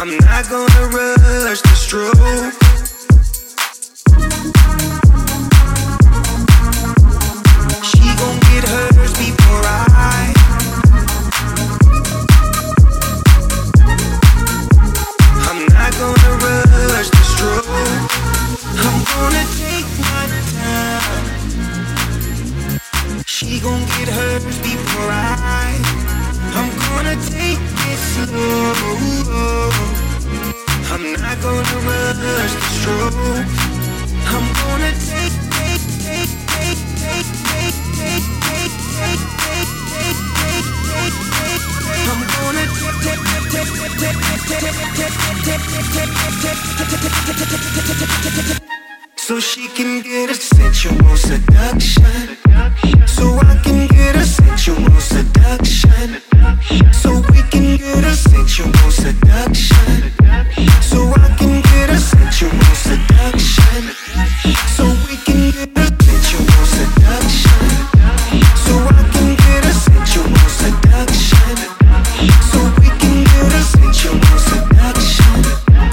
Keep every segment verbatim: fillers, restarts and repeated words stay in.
I'm not gonna rush this truth. She gon' get hers before I. I'm not gonna rush this truth. I'm gonna take my time. She gon' get hers before I. I'm gonna take it slow. I'm not gonna rush this truth. I'm gonna take, take, take, take, take, take, take, take, take, take, take, take, take, take, take. I'm gonna take, take, take, take, take, take, take, take, take, take, take. So she can get a sensual seduction. So I can get a sensual seduction. So we can get a sensual seduction. So I can get a sensual seduction. So we can get a sensual seduction. So I can get a sensual seduction. So we can get a sensual seduction. So I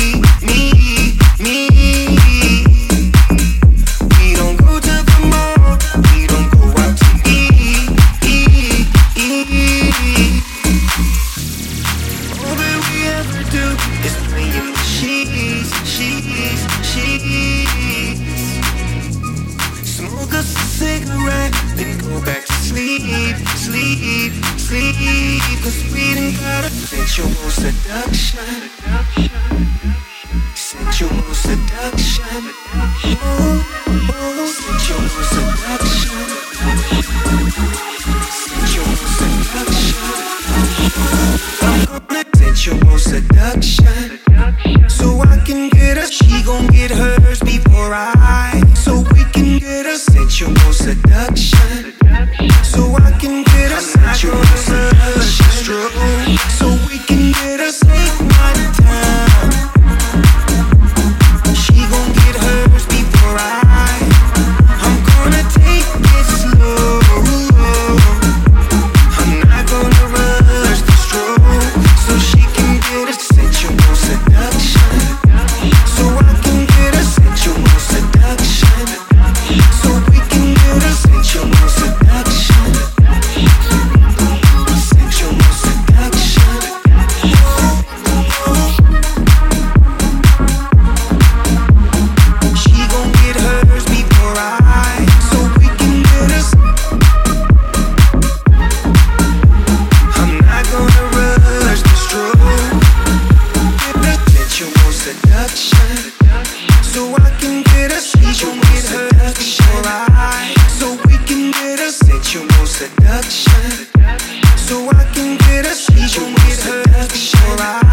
can get a sensual seduction.